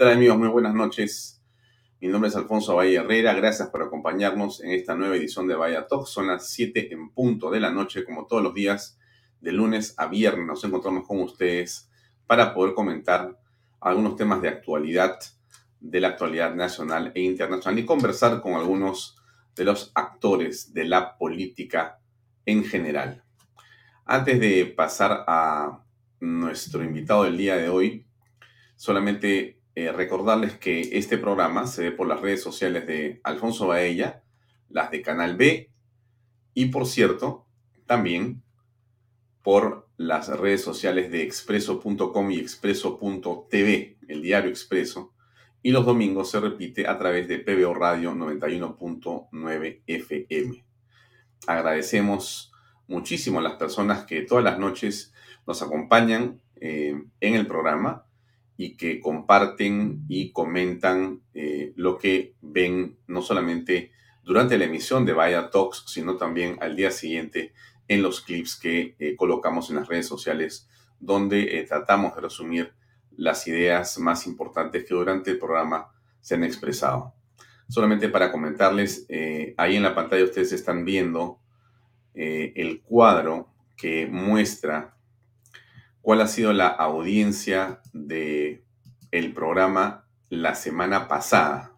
tal, amigos? Muy buenas noches. Mi nombre es Alfonso Valle Herrera. Gracias por acompañarnos en esta nueva edición de Vaya Talk. Son las 7 en punto de la noche, como todos los días, de lunes a viernes. Nos encontramos con ustedes para poder comentar algunos temas de la actualidad nacional e internacional, y conversar con algunos de los actores de la política en general. Antes de pasar a nuestro invitado del día de hoy, solamente recordarles que este programa se ve por las redes sociales de Alfonso Baella, las de Canal B, y por cierto, también por las redes sociales de Expreso.com y Expreso.tv, el diario Expreso, y los domingos se repite a través de PBO Radio 91.9 FM. Agradecemos muchísimo a las personas que todas las noches nos acompañan en el programa y que comparten y comentan lo que ven, no solamente durante la emisión de Vaya Talks, sino también al día siguiente en los clips que colocamos en las redes sociales, donde tratamos de resumir las ideas más importantes que durante el programa se han expresado. Solamente para comentarles, ahí en la pantalla ustedes están viendo el cuadro que muestra cuál ha sido la audiencia del programa la semana pasada.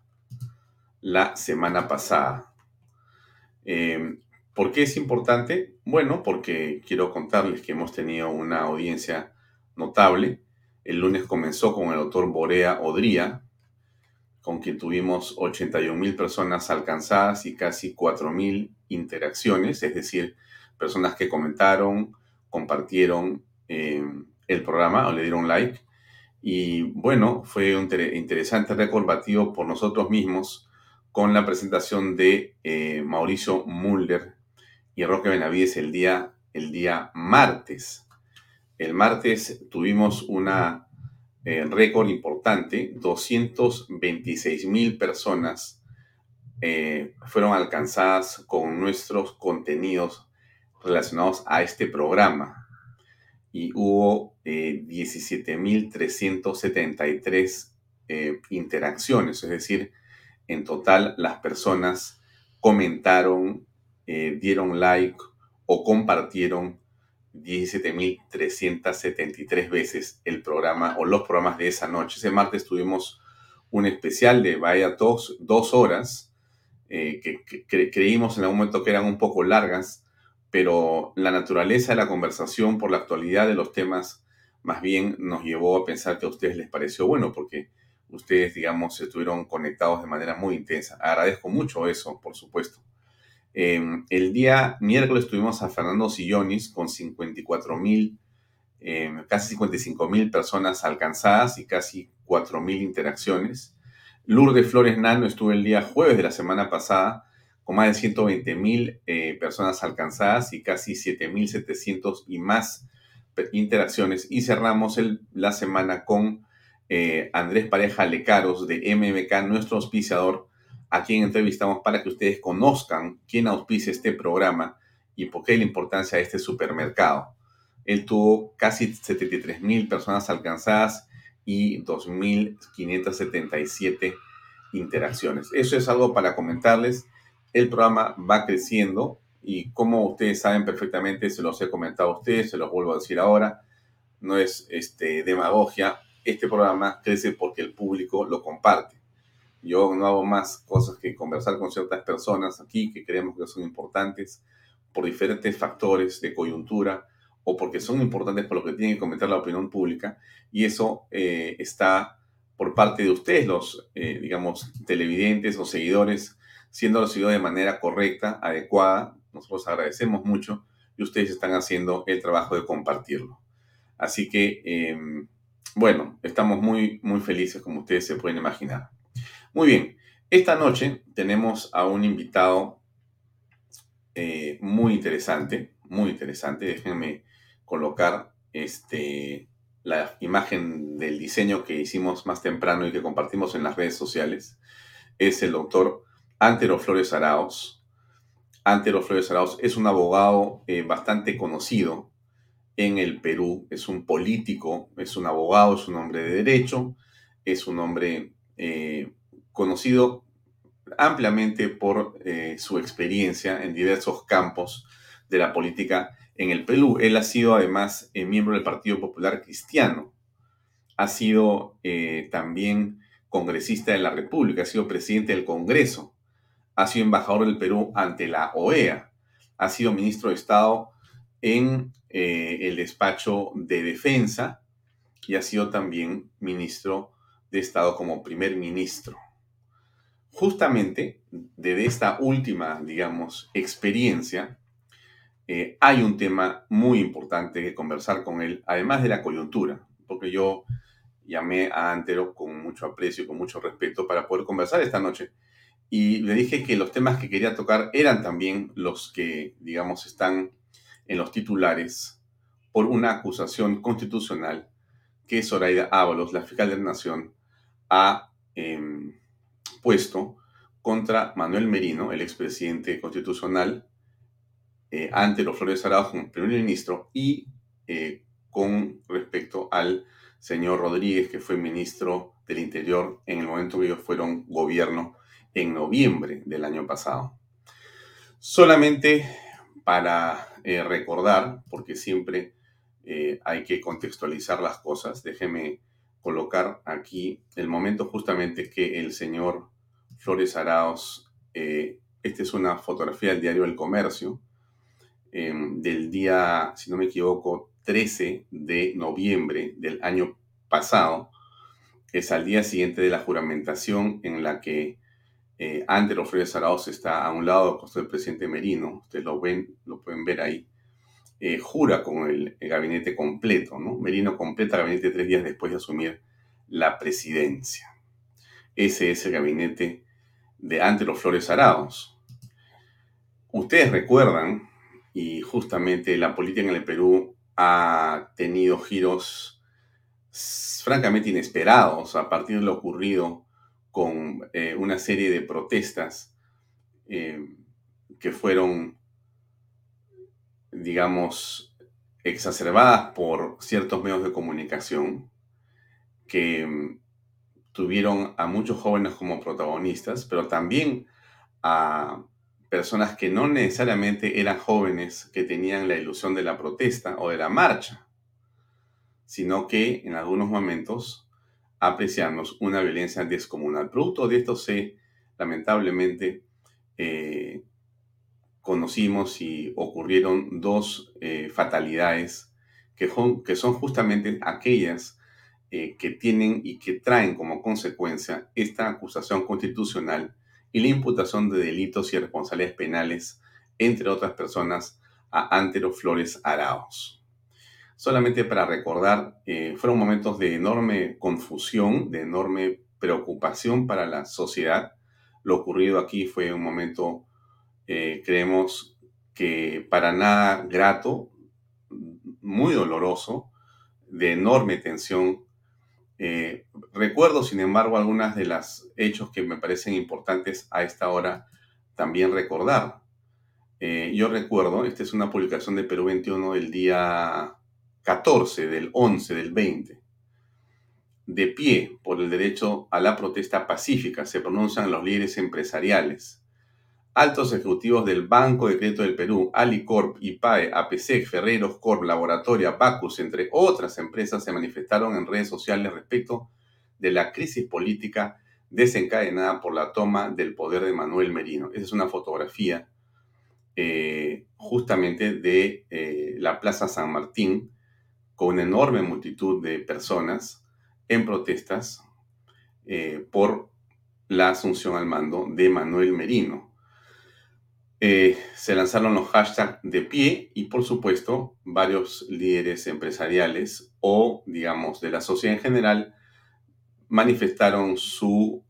¿Por qué es importante? Bueno, porque quiero contarles que hemos tenido una audiencia notable. El lunes comenzó con el autor Borea Odría, con quien tuvimos 81.000 personas alcanzadas y casi 4.000 interacciones, es decir, personas que comentaron, compartieron el programa o le dieron like. Y bueno, fue un interesante récord batido por nosotros mismos con la presentación de Mauricio Mulder y Roque Benavides el día martes. El martes tuvimos un récord importante, 226.000 personas fueron alcanzadas con nuestros contenidos relacionados a este programa, y hubo 17.373 interacciones, es decir, en total las personas comentaron, dieron like o compartieron 17.373 veces el programa o los programas de esa noche. Ese martes tuvimos un especial de Vaya Talks, 2 horas, que creímos en algún momento que eran un poco largas, pero la naturaleza de la conversación por la actualidad de los temas más bien nos llevó a pensar que a ustedes les pareció bueno, porque ustedes, digamos, estuvieron conectados de manera muy intensa. Agradezco mucho eso, por supuesto. El día miércoles tuvimos a Fernando Sillones con 54.000, casi 55.000 personas alcanzadas y casi 4.000 interacciones. Lourdes Flores Nano estuvo el día jueves de la semana pasada con más de 120.000 personas alcanzadas y casi 7.700 y más interacciones. Y cerramos la semana con Andrés Pareja Lecaros de MMK, nuestro auspiciador, a quien entrevistamos para que ustedes conozcan quién auspicia este programa y por qué la importancia de este supermercado. Él tuvo casi 73.000 personas alcanzadas y 2.577 interacciones. Eso es algo para comentarles. El programa va creciendo y, como ustedes saben perfectamente, se los he comentado a ustedes, se los vuelvo a decir ahora, no es demagogia. Este programa crece porque el público lo comparte. Yo no hago más cosas que conversar con ciertas personas aquí que creemos que son importantes por diferentes factores de coyuntura o porque son importantes por lo que tiene que comentar la opinión pública, y eso está por parte de ustedes, los, digamos, televidentes o seguidores, siendo recibido de manera correcta, adecuada. Nosotros agradecemos mucho y ustedes están haciendo el trabajo de compartirlo. Así que, bueno, estamos muy, muy felices, como ustedes se pueden imaginar. Muy bien, esta noche tenemos a un invitado muy interesante. Déjenme colocar la imagen del diseño que hicimos más temprano y que compartimos en las redes sociales. Es el doctor Antero Flores-Aráoz. Antero Flores-Aráoz es un abogado bastante conocido en el Perú. Es un político, es un abogado, es un hombre de derecho. es un hombre conocido ampliamente por su experiencia en diversos campos de la política en el Perú. Él ha sido además miembro del Partido Popular Cristiano, ha sido también congresista de la República, ha sido presidente del Congreso, ha sido embajador del Perú ante la OEA, ha sido ministro de Estado en el despacho de defensa y ha sido también ministro de Estado como primer ministro. Justamente desde esta última, digamos, experiencia, hay un tema muy importante que conversar con él, además de la coyuntura, porque yo llamé a Antero con mucho aprecio y con mucho respeto para poder conversar esta noche y le dije que los temas que quería tocar eran también los que, digamos, están en los titulares por una acusación constitucional que Zoraida Ávalos, la fiscal de la Nación, ha puesto contra Manuel Merino, el expresidente constitucional, Antero Flores-Aráoz como primer ministro, y con respecto al señor Rodríguez, que fue ministro del Interior en el momento que ellos fueron gobierno en noviembre del año pasado. Solamente para recordar, porque siempre hay que contextualizar las cosas, déjeme colocar aquí el momento justamente que el señor Flores-Aráoz, esta es una fotografía del diario El Comercio, del día, si no me equivoco, 13 de noviembre del año pasado, es al día siguiente de la juramentación en la que Antero Flores-Aráoz está a un lado del presidente Merino, ustedes lo ven, lo pueden ver ahí, jura con el gabinete completo, ¿no? Merino completa el gabinete 3 días después de asumir la presidencia. Ese es el gabinete de Antero Flores-Aráoz. Ustedes recuerdan, y justamente la política en el Perú ha tenido giros francamente inesperados a partir de lo ocurrido con una serie de protestas que fueron, digamos, exacerbadas por ciertos medios de comunicación que tuvieron a muchos jóvenes como protagonistas, pero también a personas que no necesariamente eran jóvenes que tenían la ilusión de la protesta o de la marcha, sino que en algunos momentos apreciamos una violencia descomunal. Producto de esto se, lamentablemente, conocimos y ocurrieron dos fatalidades que son justamente aquellas que tienen y que traen como consecuencia esta acusación constitucional y la imputación de delitos y responsabilidades penales, entre otras personas, a Antero Flores-Aráoz. Solamente para recordar, fueron momentos de enorme confusión, de enorme preocupación para la sociedad. Lo ocurrido aquí fue un momento creemos que para nada grato, muy doloroso, de enorme tensión. Recuerdo, sin embargo, algunas de las hechos que me parecen importantes a esta hora también recordar. Yo recuerdo, esta es una publicación de Perú 21 del día 14, del 11, del 20. De pie por el derecho a la protesta pacífica se pronuncian los líderes empresariales. Altos ejecutivos del Banco de Crédito del Perú, Alicorp, IPAE, APSEC, Ferreros Corp, Laboratoria, Bacus, entre otras empresas, se manifestaron en redes sociales respecto de la crisis política desencadenada por la toma del poder de Manuel Merino. Esa es una fotografía justamente de la Plaza San Martín, con una enorme multitud de personas en protestas por la asunción al mando de Manuel Merino. Se lanzaron los hashtags de pie y, por supuesto, varios líderes empresariales o, digamos, de la sociedad en general manifestaron su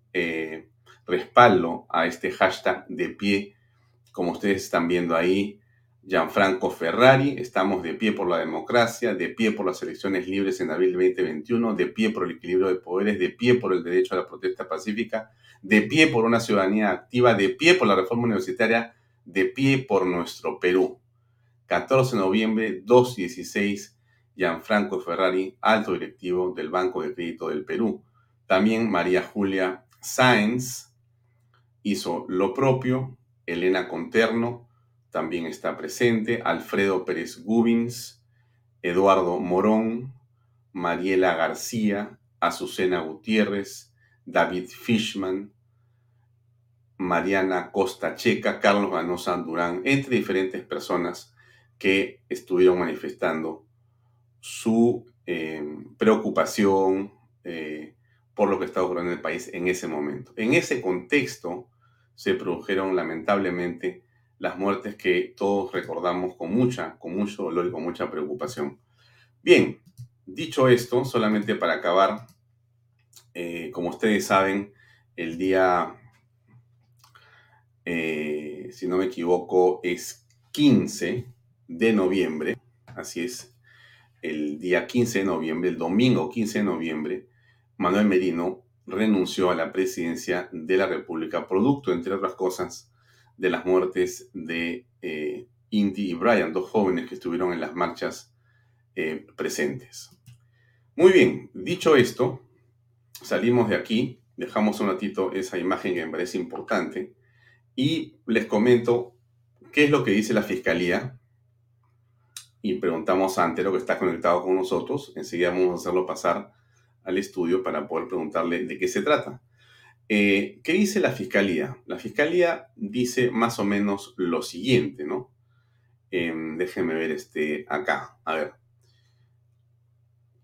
respaldo a este hashtag de pie. Como ustedes están viendo ahí, Gianfranco Ferrari, estamos de pie por la democracia, de pie por las elecciones libres en abril de 2021, de pie por el equilibrio de poderes, de pie por el derecho a la protesta pacífica, de pie por una ciudadanía activa, de pie por la reforma universitaria, de pie por nuestro Perú. 14 de noviembre, 2:16, Gianfranco Ferrari, alto directivo del Banco de Crédito del Perú. También María Julia Sáenz hizo lo propio. Elena Conterno también está presente. Alfredo Pérez Gubins, Eduardo Morón, Mariela García, Azucena Gutiérrez, David Fishman, Mariana Costa Checa, Carlos Ganosa Durán, entre diferentes personas que estuvieron manifestando su preocupación por lo que estaba ocurriendo en el país en ese momento. En ese contexto se produjeron lamentablemente las muertes que todos recordamos con mucho dolor y con mucha preocupación. Bien, dicho esto, solamente para acabar, como ustedes saben, el día, si no me equivoco, es 15 de noviembre, así es, el día 15 de noviembre, el domingo 15 de noviembre, Manuel Merino renunció a la presidencia de la República, producto, entre otras cosas, de las muertes de Inti y Brian, dos jóvenes que estuvieron en las marchas presentes. Muy bien, dicho esto, salimos de aquí, dejamos un ratito esa imagen que me parece importante y les comento qué es lo que dice la Fiscalía y preguntamos a Antero, que está conectado con nosotros. Enseguida vamos a hacerlo pasar al estudio para poder preguntarle de qué se trata. ¿Qué dice la Fiscalía? La Fiscalía dice más o menos lo siguiente, ¿no? Déjenme ver acá, a ver.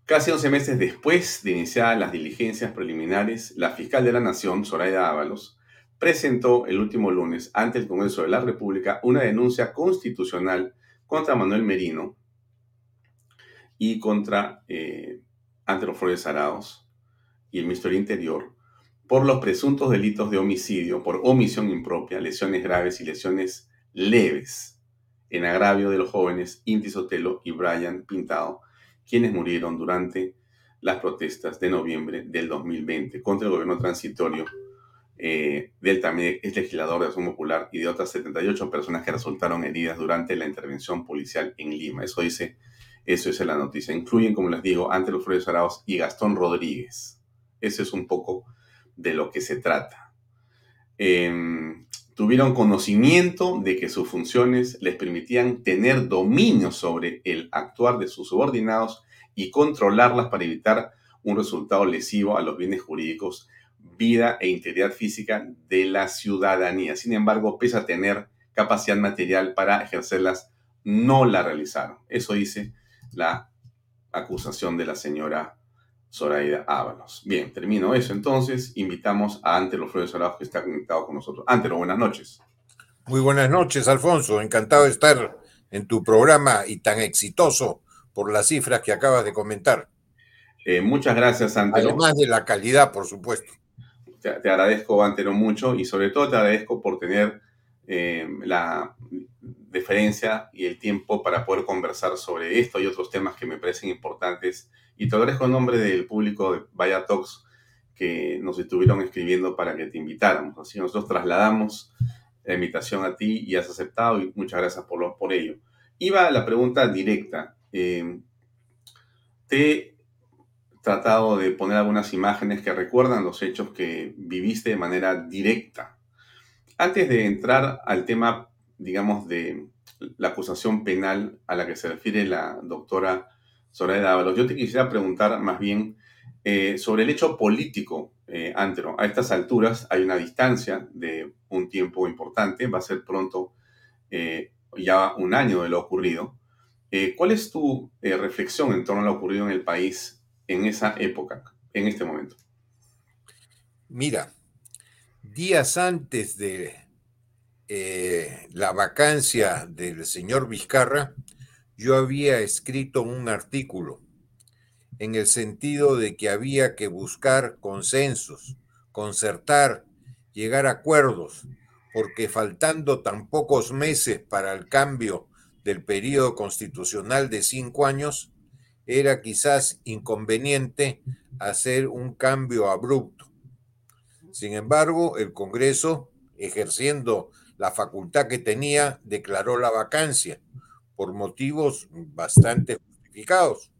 Casi 11 meses después de iniciadas las diligencias preliminares, la fiscal de la Nación, Zoraida Ávalos, presentó el último lunes ante el Congreso de la República una denuncia constitucional contra Manuel Merino y contra Antero Flores-Aráoz y el ministro del Interior por los presuntos delitos de homicidio, por omisión impropia, lesiones graves y lesiones leves, en agravio de los jóvenes Inti Sotelo y Brian Pintado, quienes murieron durante las protestas de noviembre del 2020 contra el gobierno transitorio del también ex legislador de Acción Popular y de otras 78 personas que resultaron heridas durante la intervención policial en Lima. Eso es la noticia. Incluyen, como les digo, Antero Flores-Aráoz y Gastón Rodríguez. Eso es un poco de lo que se trata. Tuvieron conocimiento de que sus funciones les permitían tener dominio sobre el actuar de sus subordinados y controlarlas para evitar un resultado lesivo a los bienes jurídicos, vida e integridad física de la ciudadanía. Sin embargo, pese a tener capacidad material para ejercerlas, no la realizaron. Eso dice la acusación de la señora Zoraida Ávalos. Bien, termino eso. Entonces, invitamos a Antero Flores-Aráoz, que está conectado con nosotros. Antero, buenas noches. Muy buenas noches, Alfonso. Encantado de estar en tu programa y tan exitoso por las cifras que acabas de comentar. Muchas gracias, Antero. Además de la calidad, por supuesto. Te agradezco, Antero, mucho y sobre todo te agradezco por tener la deferencia y el tiempo para poder conversar sobre esto y otros temas que me parecen importantes. Y te agradezco en nombre del público de Vaya Talks que nos estuvieron escribiendo para que te invitáramos. Así nosotros trasladamos la invitación a ti y has aceptado y muchas gracias por ello. Iba a la pregunta directa. Te he tratado de poner algunas imágenes que recuerdan los hechos que viviste de manera directa. Antes de entrar al tema, digamos, de la acusación penal a la que se refiere la doctora Zoraida Ávalos, yo te quisiera preguntar más bien sobre el hecho político, Antero. A estas alturas hay una distancia de un tiempo importante, va a ser pronto ya un año de lo ocurrido. ¿Cuál es tu reflexión en torno a lo ocurrido en el país en esa época, en este momento? Mira, días antes de la vacancia del señor Vizcarra, yo había escrito un artículo en el sentido de que había que buscar consensos, concertar, llegar a acuerdos, porque faltando tan pocos meses para el cambio del periodo constitucional de 5 años, era quizás inconveniente hacer un cambio abrupto. Sin embargo, el Congreso, ejerciendo la facultad que tenía, declaró la vacancia por motivos bastante justificados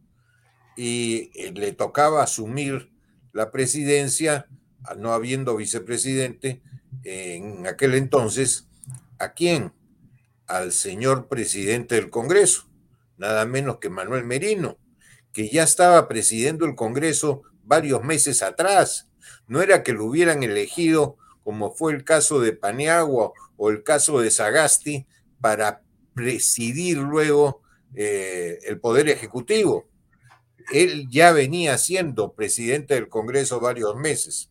y le tocaba asumir la presidencia, no habiendo vicepresidente en aquel entonces, ¿a quién? Al señor presidente del Congreso, nada menos que Manuel Merino, que ya estaba presidiendo el Congreso varios meses atrás. No era que lo hubieran elegido, como fue el caso de Paniagua o el caso de Sagasti, para presidir luego el Poder Ejecutivo. Él ya venía siendo presidente del Congreso varios meses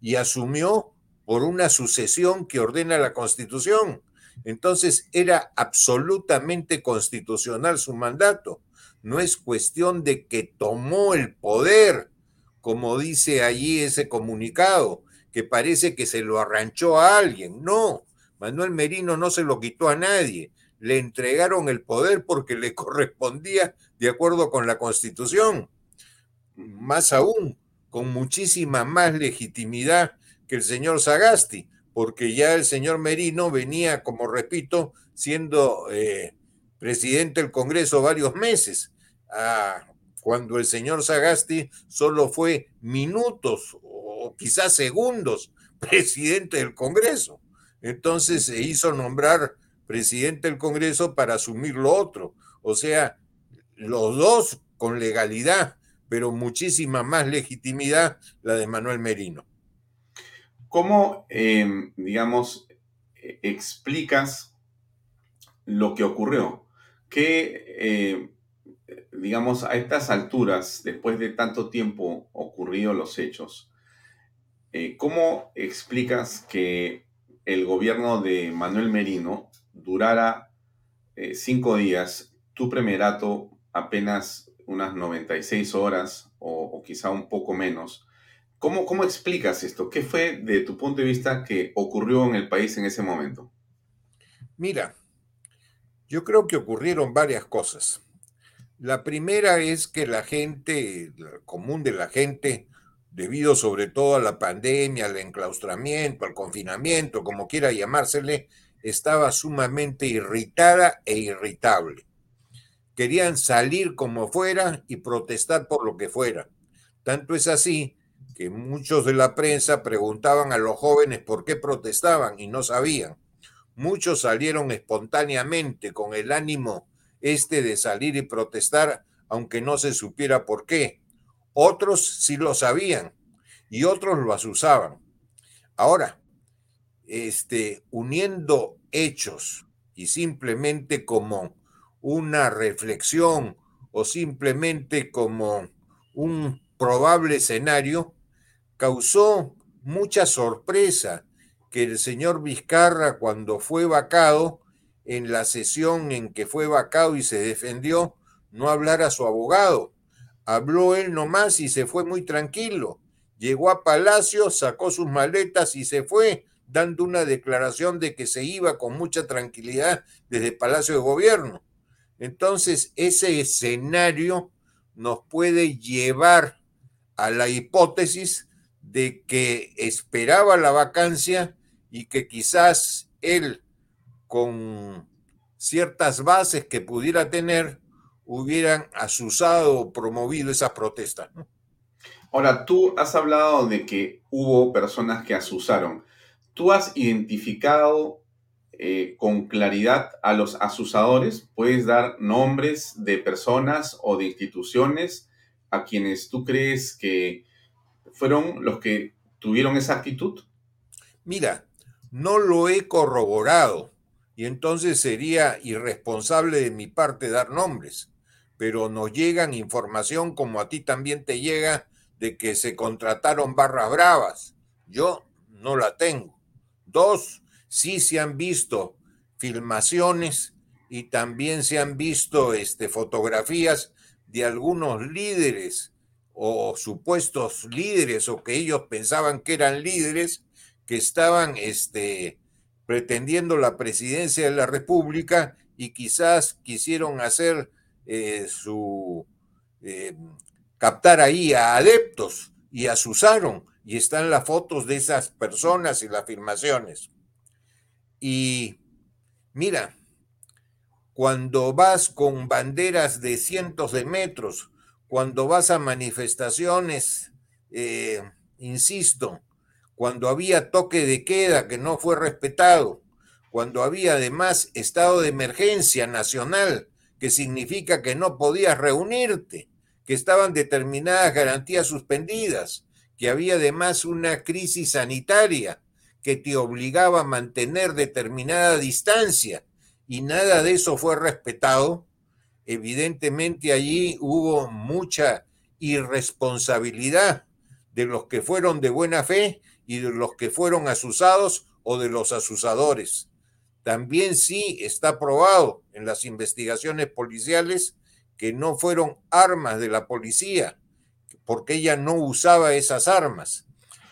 y asumió por una sucesión que ordena la Constitución. Entonces era absolutamente constitucional su mandato. No es cuestión de que tomó el poder, como dice allí ese comunicado, que parece que se lo arranchó a alguien. No, Manuel Merino no se lo quitó a nadie. Le entregaron el poder porque le correspondía de acuerdo con la Constitución. Más aún, con muchísima más legitimidad que el señor Sagasti, porque ya el señor Merino venía, como repito, siendo presidente del Congreso varios meses, cuando el señor Sagasti solo fue minutos o quizás segundos presidente del Congreso. Entonces se hizo nombrar presidente del Congreso para asumir lo otro. O sea, los dos con legalidad, pero muchísima más legitimidad la de Manuel Merino. ¿Cómo, digamos, explicas lo que ocurrió? ¿Qué, digamos, a estas alturas, después de tanto tiempo ocurridos los hechos, cómo explicas que el gobierno de Manuel Merino durara 5 días, tu premerato apenas unas 96 horas o quizá un poco menos? ¿Cómo explicas esto? ¿Qué fue, de tu punto de vista, que ocurrió en el país en ese momento? Mira, yo creo que ocurrieron varias cosas. La primera es que la gente, el común de la gente, debido sobre todo a la pandemia, al enclaustramiento, al confinamiento, como quiera llamársele, estaba sumamente irritada e irritable. Querían salir como fuera y protestar por lo que fuera. Tanto es así que muchos de la prensa preguntaban a los jóvenes por qué protestaban y no sabían. Muchos salieron espontáneamente con el ánimo de salir y protestar, aunque no se supiera por qué. Otros sí lo sabían y otros lo asusaban. Ahora, uniendo hechos y simplemente como una reflexión o simplemente como un probable escenario, causó mucha sorpresa que el señor Vizcarra, cuando fue vacado, en la sesión en que fue vacado y se defendió, no hablara su abogado. Habló él nomás y se fue muy tranquilo. Llegó a Palacio, sacó sus maletas y se fue, dando una declaración de que se iba con mucha tranquilidad desde Palacio de Gobierno. Entonces, ese escenario nos puede llevar a la hipótesis de que esperaba la vacancia y que quizás él, con ciertas bases que pudiera tener, hubieran asusado o promovido esas protestas, ¿no? Ahora, tú has hablado de que hubo personas que asusaron. ¿Tú has identificado con claridad a los asusadores? ¿Puedes dar nombres de personas o de instituciones a quienes tú crees que fueron los que tuvieron esa actitud? Mira, no lo he corroborado y entonces sería irresponsable de mi parte dar nombres, pero nos llegan información, como a ti también te llega, de que se contrataron barras bravas. Yo no la tengo. 2, sí se han visto filmaciones y también se han visto fotografías de algunos líderes o supuestos líderes o que ellos pensaban que eran líderes que estaban pretendiendo la presidencia de la República y quizás quisieron hacer captar ahí a adeptos y asusaron, y están las fotos de esas personas y las filmaciones. Y mira, cuando vas con banderas de cientos de metros, cuando vas a manifestaciones insisto, cuando había toque de queda que no fue respetado, cuando había además estado de emergencia nacional, que significa que no podías reunirte, que estaban determinadas garantías suspendidas, que había además una crisis sanitaria que te obligaba a mantener determinada distancia, y nada de eso fue respetado. Evidentemente allí hubo mucha irresponsabilidad de los que fueron de buena fe y de los que fueron asusados o de los asusadores. También sí está probado en las investigaciones policiales que no fueron armas de la policía, porque ella no usaba esas armas.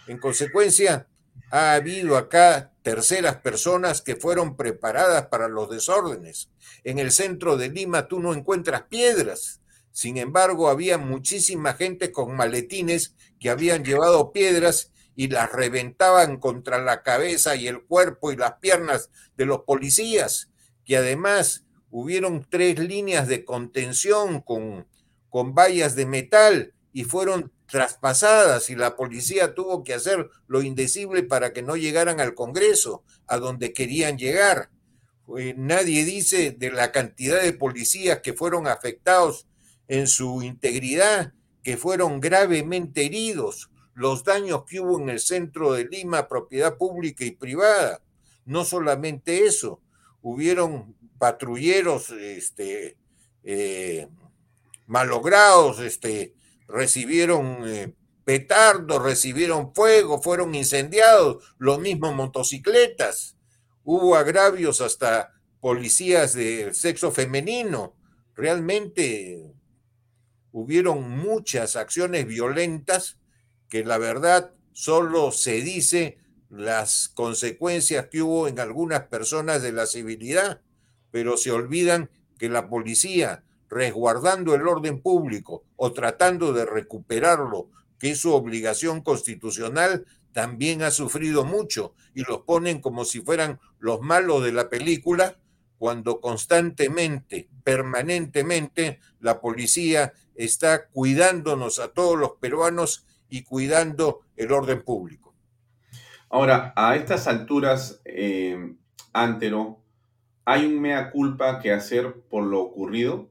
En consecuencia, ha habido acá terceras personas que fueron preparadas para los desórdenes. En el centro de Lima tú no encuentras piedras. Sin embargo, había muchísima gente con maletines que habían llevado piedras y las reventaban contra la cabeza y el cuerpo y las piernas de los policías, que además hubieron 3 líneas de contención con vallas de metal y fueron traspasadas, y la policía tuvo que hacer lo indecible para que no llegaran al Congreso, a donde querían llegar. Nadie dice de la cantidad de policías que fueron afectados en su integridad, que fueron gravemente heridos, los daños que hubo en el centro de Lima, propiedad pública y privada. No solamente eso, hubieron patrulleros malogrados, recibieron petardos, recibieron fuego, fueron incendiados, lo mismo motocicletas. Hubo agravios hasta policías de sexo femenino. Realmente hubieron muchas acciones violentas que la verdad solo se dice las consecuencias que hubo en algunas personas de la civilidad, pero se olvidan que la policía, resguardando el orden público o tratando de recuperarlo, que es su obligación constitucional, también ha sufrido mucho, y los ponen como si fueran los malos de la película, cuando constantemente, permanentemente, la policía está cuidándonos a todos los peruanos y cuidando el orden público. Ahora, a estas alturas, Antero, ¿hay un mea culpa que hacer por lo ocurrido?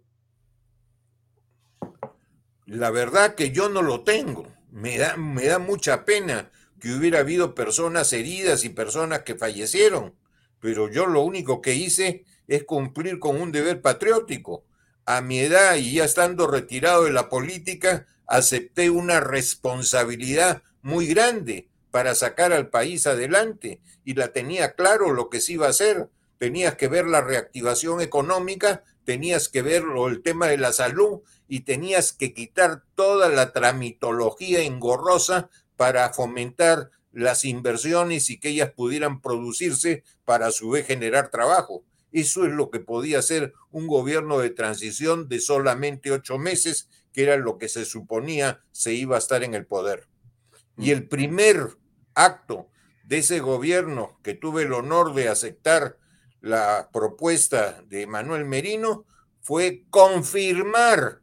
La verdad que yo no lo tengo. Me da mucha pena que hubiera habido personas heridas y personas que fallecieron, pero yo lo único que hice es cumplir con un deber patriótico. A mi edad y ya estando retirado de la política, acepté una responsabilidad muy grande para sacar al país adelante, y la tenía claro lo que se iba a hacer. Tenías que ver la reactivación económica, tenías que ver el tema de la salud y tenías que quitar toda la tramitología engorrosa para fomentar las inversiones y que ellas pudieran producirse para a su vez generar trabajo. Eso es lo que podía hacer un gobierno de transición de solamente 8 meses, que era lo que se suponía se iba a estar en el poder. Y el primer acto de ese gobierno, que tuve el honor de aceptar la propuesta de Manuel Merino, fue confirmar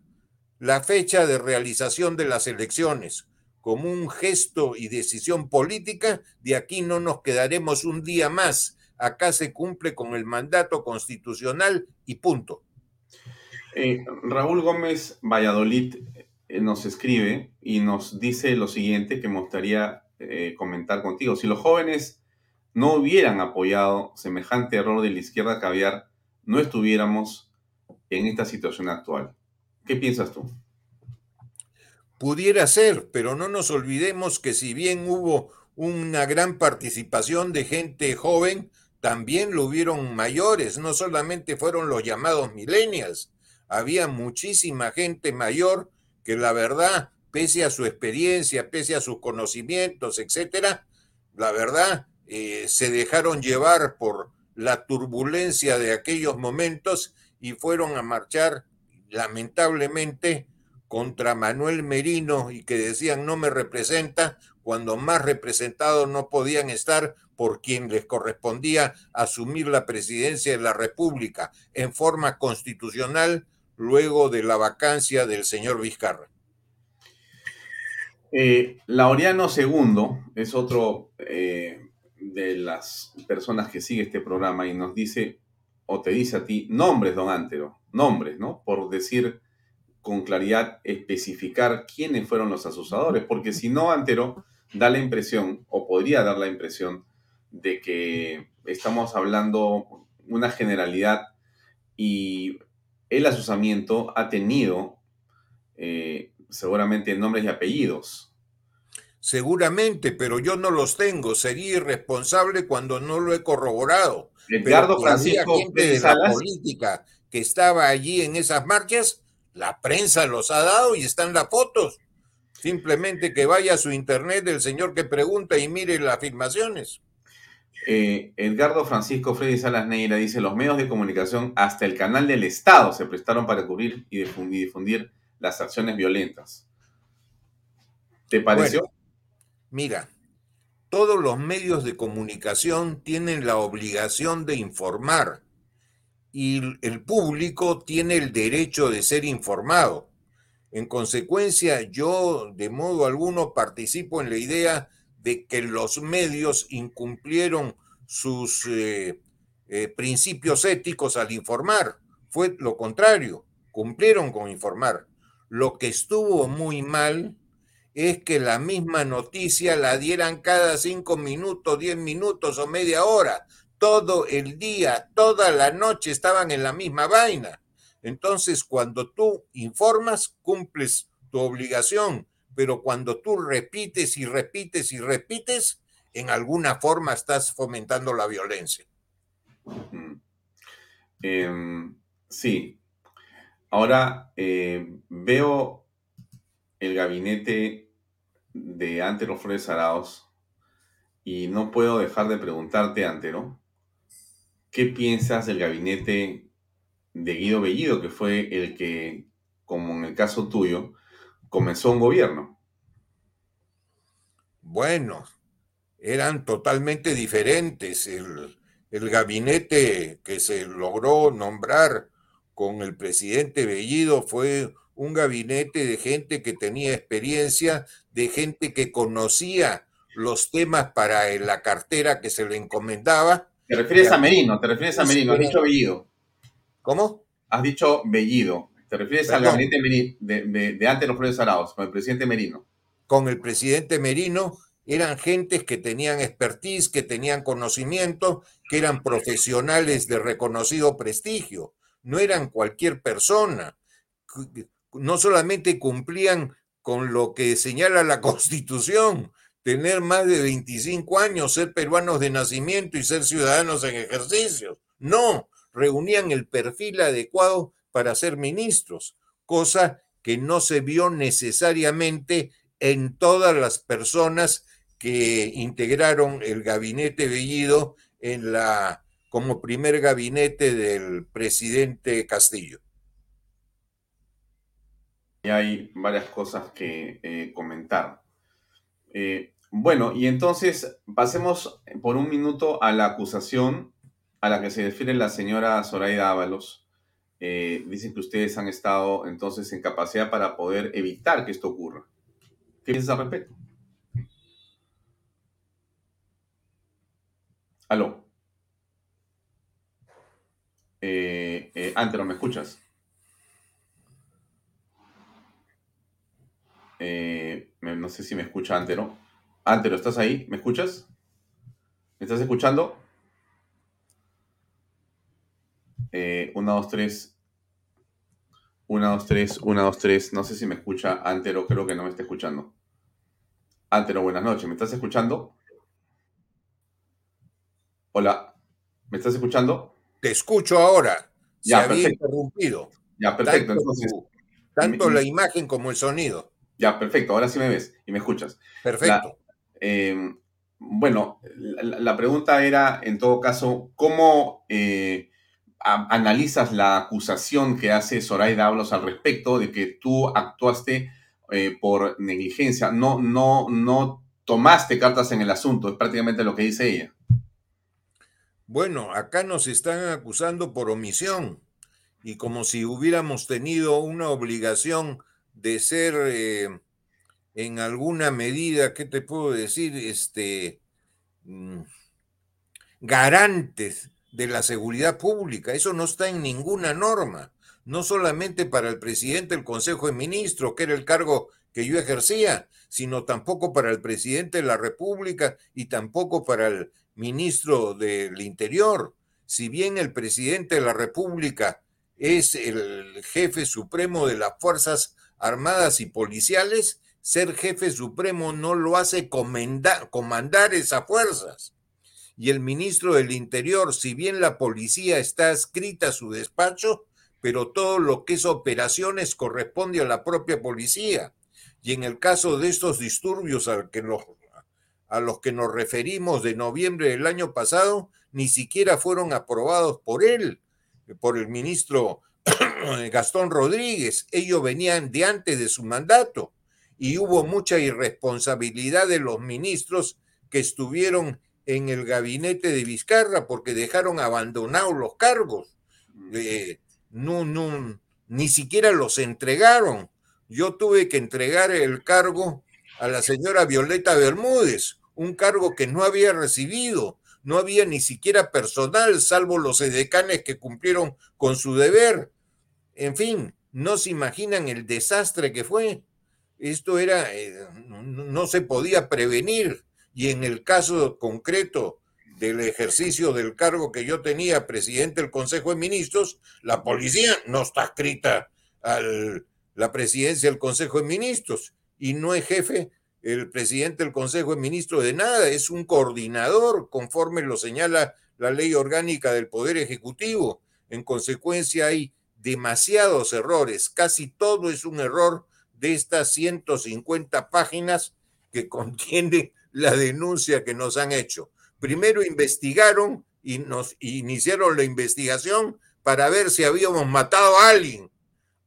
la fecha de realización de las elecciones como un gesto y decisión política. De aquí no nos quedaremos un día más. Acá se cumple con el mandato constitucional y punto. Raúl Gómez Valladolid nos escribe y nos dice lo siguiente que me gustaría comentar contigo. Si los jóvenes no hubieran apoyado semejante error de la izquierda caviar, no estuviéramos en esta situación actual. ¿Qué piensas tú? Pudiera ser, pero no nos olvidemos que si bien hubo una gran participación de gente joven, también lo hubieron mayores, no solamente fueron los llamados millennials. Había muchísima gente mayor que la verdad, pese a su experiencia, pese a sus conocimientos, etcétera, la verdad se dejaron llevar por la turbulencia de aquellos momentos y fueron a marchar, lamentablemente, contra Manuel Merino, y que decían no me representa, cuando más representados no podían estar por quien les correspondía asumir la presidencia de la República en forma constitucional luego de la vacancia del señor Vizcarra. Laureano II es otro de las personas que sigue este programa y nos dice, o te dice a ti, nombres, don Antero, nombres, ¿no? Por decir con claridad, especificar quiénes fueron los asusadores, porque si no, Antero da la impresión, o podría dar la impresión, de que estamos hablando una generalidad y el asusamiento ha tenido seguramente nombres y apellidos. Seguramente, pero yo no los tengo. Sería irresponsable cuando no lo he corroborado. Edgardo Francisco Pérez Salas, la política que estaba allí en esas marchas, la prensa los ha dado y están las fotos. Simplemente que vaya a su internet el señor que pregunta y mire las afirmaciones. Edgardo Francisco Freddy Salas Neira dice, los medios de comunicación hasta el canal del Estado se prestaron para cubrir y difundir las acciones violentas. ¿Te pareció? Bueno, mira, todos los medios de comunicación tienen la obligación de informar y el público tiene el derecho de ser informado. En consecuencia, yo de modo alguno participo en la idea de que los medios incumplieron sus principios éticos al informar. Fue lo contrario, cumplieron con informar. Lo que estuvo muy mal es que la misma noticia la dieran cada 5 minutos, 10 minutos o media hora. Todo el día, toda la noche estaban en la misma vaina. Entonces, cuando tú informas, cumples tu obligación, pero cuando tú repites y repites y repites, en alguna forma estás fomentando la violencia. Sí. Ahora veo el gabinete de Antero Flores-Aráoz y no puedo dejar de preguntarte, Antero, ¿qué piensas del gabinete de Guido Bellido, que fue el que, como en el caso tuyo, comenzó un gobierno? Bueno, eran totalmente diferentes. El gabinete que se logró nombrar con el presidente Bellido fue un gabinete de gente que tenía experiencia, de gente que conocía los temas para la cartera que se le encomendaba. ¿Te refieres a Merino? Has dicho Bellido. ¿Cómo? Has dicho Bellido. ¿Te refieres al gabinete de Antero Flores-Aráoz, con el presidente Merino? Con el presidente Merino eran gentes que tenían expertise, que tenían conocimiento, que eran profesionales de reconocido prestigio. No eran cualquier persona. No solamente cumplían con lo que señala la Constitución, tener más de 25 años, ser peruanos de nacimiento y ser ciudadanos en ejercicio. No, reunían el perfil adecuado para ser ministros, cosa que no se vio necesariamente en todas las personas que integraron el gabinete Bellido como primer gabinete del presidente Castillo. Y hay varias cosas que comentar. Bueno, y entonces pasemos por un minuto a la acusación a la que se refiere la señora Zoraida Ávalos. Dicen que ustedes han estado entonces en capacidad para poder evitar que esto ocurra. ¿Qué piensas al respecto? Aló. Antero, ¿me escuchas? No sé si me escucha Antero. Antero, ¿estás ahí? ¿Me escuchas? ¿Me estás escuchando? 1, 2, 3. 1, 2, 3. 1, 2, 3. No sé si me escucha Antero. Creo que no me está escuchando. Antero, buenas noches. ¿Me estás escuchando? Hola. ¿Me estás escuchando? Te escucho ahora. Ya, se había interrumpido. Ya, perfecto. Tanto la imagen como el sonido. Ya, perfecto. Ahora sí me ves y me escuchas. Perfecto. Bueno, la pregunta era, en todo caso, ¿cómo analizas la acusación que hace Zoraida Ávalos al respecto de que tú actuaste por negligencia? No tomaste cartas en el asunto, es prácticamente lo que dice ella. Bueno, acá nos están acusando por omisión y como si hubiéramos tenido una obligación de ser en alguna medida, ¿qué te puedo decir? Garantes de la seguridad pública. Eso no está en ninguna norma, no solamente para el presidente del Consejo de Ministros, que era el cargo que yo ejercía, sino tampoco para el presidente de la República y tampoco para el ministro del Interior. Si bien el presidente de la República es el jefe supremo de las Fuerzas Armadas y Policiales, ser jefe supremo no lo hace comandar esas fuerzas. Y el ministro del Interior, si bien la policía está adscrita a su despacho, pero todo lo que es operaciones corresponde a la propia policía. Y en el caso de estos disturbios a los que nos referimos de noviembre del año pasado, ni siquiera fueron aprobados por el ministro Gastón Rodríguez. Ellos venían de antes de su mandato y hubo mucha irresponsabilidad de los ministros que estuvieron en el gabinete de Vizcarra porque dejaron abandonados los cargos. Ni siquiera los entregaron. Yo tuve que entregar el cargo a la señora Violeta Bermúdez, un cargo que no había recibido. No había ni siquiera personal, salvo los edecanes que cumplieron con su deber. En fin, no se imaginan el desastre que fue. Esto era, no se podía prevenir. Y en el caso concreto del ejercicio del cargo que yo tenía, presidente del Consejo de Ministros, la policía no está adscrita a la presidencia del Consejo de Ministros y no es jefe. El presidente del Consejo de Ministros de nada, es un coordinador, conforme lo señala la Ley Orgánica del Poder Ejecutivo. En consecuencia, hay demasiados errores, casi todo es un error de estas 150 páginas que contiene la denuncia que nos han hecho. Primero investigaron y nos iniciaron la investigación para ver si habíamos matado a alguien.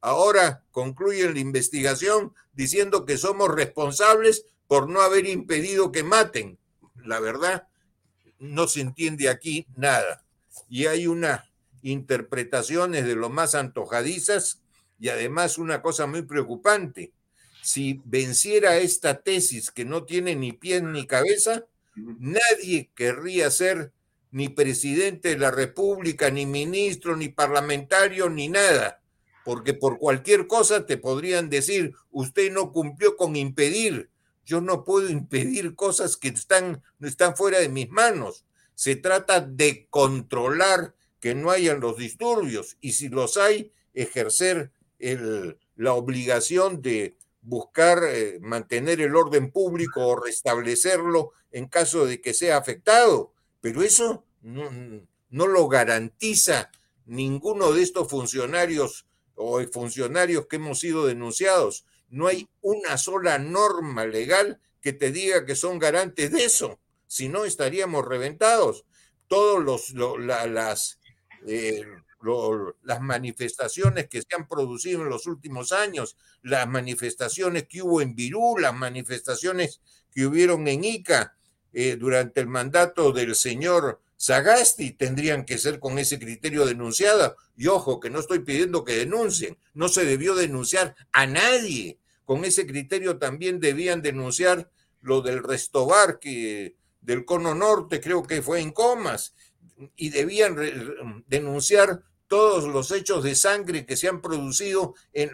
Ahora concluyen la investigación diciendo que somos responsables por no haber impedido que maten. La verdad, no se entiende aquí nada. Y hay unas interpretaciones de lo más antojadizas y además una cosa muy preocupante. Si venciera esta tesis que no tiene ni pies ni cabeza, nadie querría ser ni presidente de la República, ni ministro, ni parlamentario, ni nada. Porque por cualquier cosa te podrían decir, usted no cumplió con impedir. Yo no puedo impedir cosas que están fuera de mis manos. Se trata de controlar que no hayan los disturbios y si los hay, ejercer la obligación de buscar mantener el orden público o restablecerlo en caso de que sea afectado. Pero eso no lo garantiza ninguno de estos funcionarios o funcionarios que hemos sido denunciados. No hay una sola norma legal que te diga que son garantes de eso, si no estaríamos reventados. Todas las manifestaciones que se han producido en los últimos años, las manifestaciones que hubo en Virú, las manifestaciones que hubieron en Ica durante el mandato del señor Sagasti tendrían que ser con ese criterio denunciada. Y ojo, que no estoy pidiendo que denuncien, no se debió denunciar a nadie. Con ese criterio también debían denunciar lo del Restobar, que del Cono Norte, creo que fue en Comas, y debían denunciar todos los hechos de sangre que se han producido en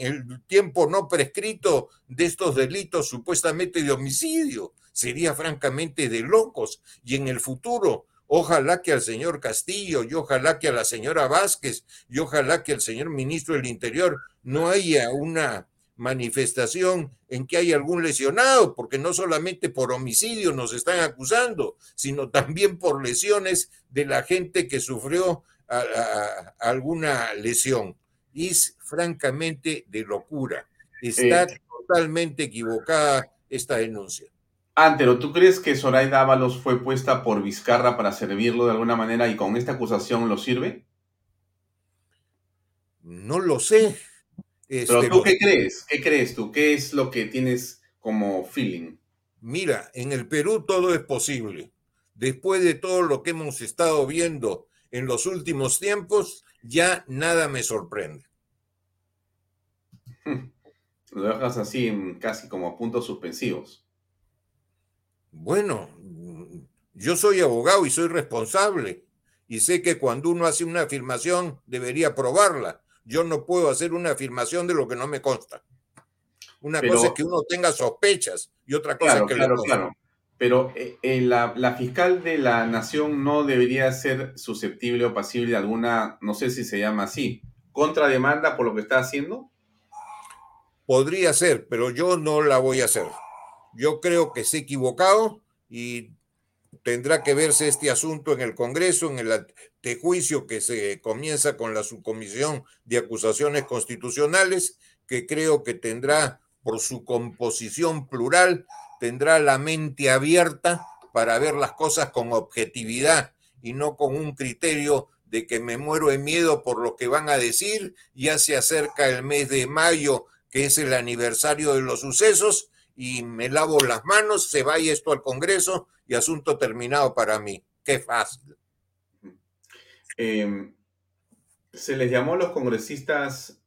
el tiempo no prescrito de estos delitos supuestamente de homicidio. Sería francamente de locos. Y en el futuro, ojalá que al señor Castillo, y ojalá que a la señora Vázquez, y ojalá que al señor ministro del Interior no haya una manifestación en que haya algún lesionado, porque no solamente por homicidio nos están acusando, sino también por lesiones de la gente que sufrió alguna lesión. Es francamente de locura. Está totalmente equivocada esta denuncia. Antero, ¿tú crees que Zoraida Ávalos fue puesta por Vizcarra para servirlo de alguna manera y con esta acusación lo sirve? No lo sé. ¿Pero tú qué crees? ¿Qué crees tú? ¿Qué es lo que tienes como feeling? Mira, en el Perú todo es posible. Después de todo lo que hemos estado viendo en los últimos tiempos, ya nada me sorprende. lo dejas así en casi como puntos suspensivos. Bueno, yo soy abogado y soy responsable. Y sé que cuando uno hace una afirmación debería probarla. Yo no puedo hacer una afirmación de lo que no me consta. Una cosa es que uno tenga sospechas y otra cosa es que... Claro. Pero la fiscal de la nación no debería ser susceptible o pasible de alguna, no sé si se llama así, contrademanda por lo que está haciendo. Podría ser, pero yo no la voy a hacer. Yo creo que se ha equivocado y tendrá que verse este asunto en el Congreso, en el antejuicio que se comienza con la subcomisión de acusaciones constitucionales, que creo que tendrá, por su composición plural, tendrá la mente abierta para ver las cosas con objetividad y no con un criterio de que me muero de miedo por lo que van a decir. Ya se acerca el mes de mayo, que es el aniversario de los sucesos, y me lavo las manos, se vaya esto al Congreso y asunto terminado para mí. ¡Qué fácil! Se les llamó a los congresistas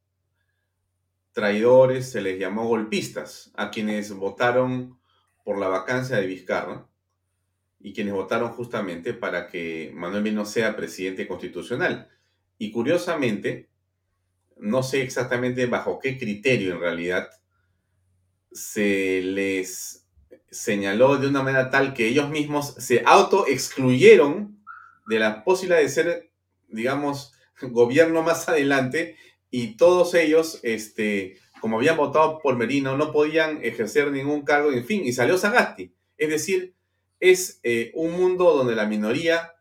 traidores, se les llamó golpistas a quienes votaron por la vacancia de Vizcarra y quienes votaron justamente para que Manuel Merino sea presidente constitucional. Y curiosamente, no sé exactamente bajo qué criterio en realidad se les señaló de una manera tal que ellos mismos se autoexcluyeron de la posibilidad de ser, digamos, gobierno más adelante, y todos ellos, como habían votado por Merino, no podían ejercer ningún cargo, en fin, y salió Sagasti. Es decir, es un mundo donde la minoría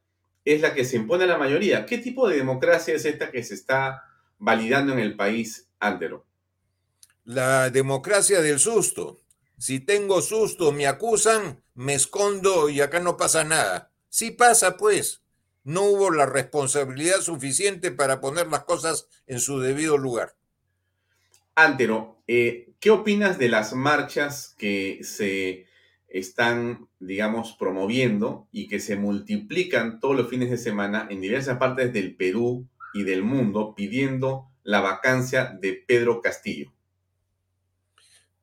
es la que se impone a la mayoría. ¿Qué tipo de democracia es esta que se está validando en el país, Antero? La democracia del susto. Si tengo susto, me acusan, me escondo y acá no pasa nada. Sí pasa, pues. No hubo la responsabilidad suficiente para poner las cosas en su debido lugar. Antero, ¿qué opinas de las marchas que se están, digamos, promoviendo y que se multiplican todos los fines de semana en diversas partes del Perú y del mundo pidiendo la vacancia de Pedro Castillo?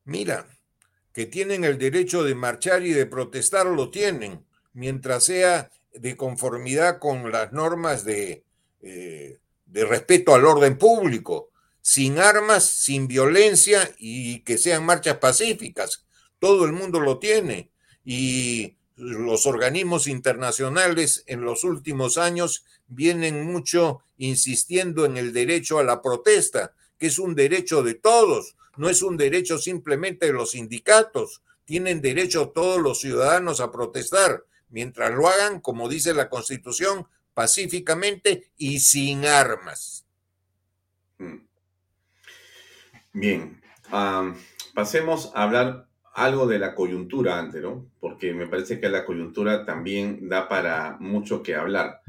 Mira, que tienen el derecho de marchar y de protestar, lo tienen, mientras sea de conformidad con las normas de respeto al orden público. Sin armas, sin violencia y que sean marchas pacíficas. Todo el mundo lo tiene y los organismos internacionales en los últimos años vienen mucho insistiendo en el derecho a la protesta, que es un derecho de todos, no es un derecho simplemente de los sindicatos. Tienen derecho todos los ciudadanos a protestar, mientras lo hagan, como dice la Constitución, pacíficamente y sin armas. Bien, pasemos a hablar algo de la coyuntura, Antero, porque me parece que la coyuntura también da para mucho que hablar.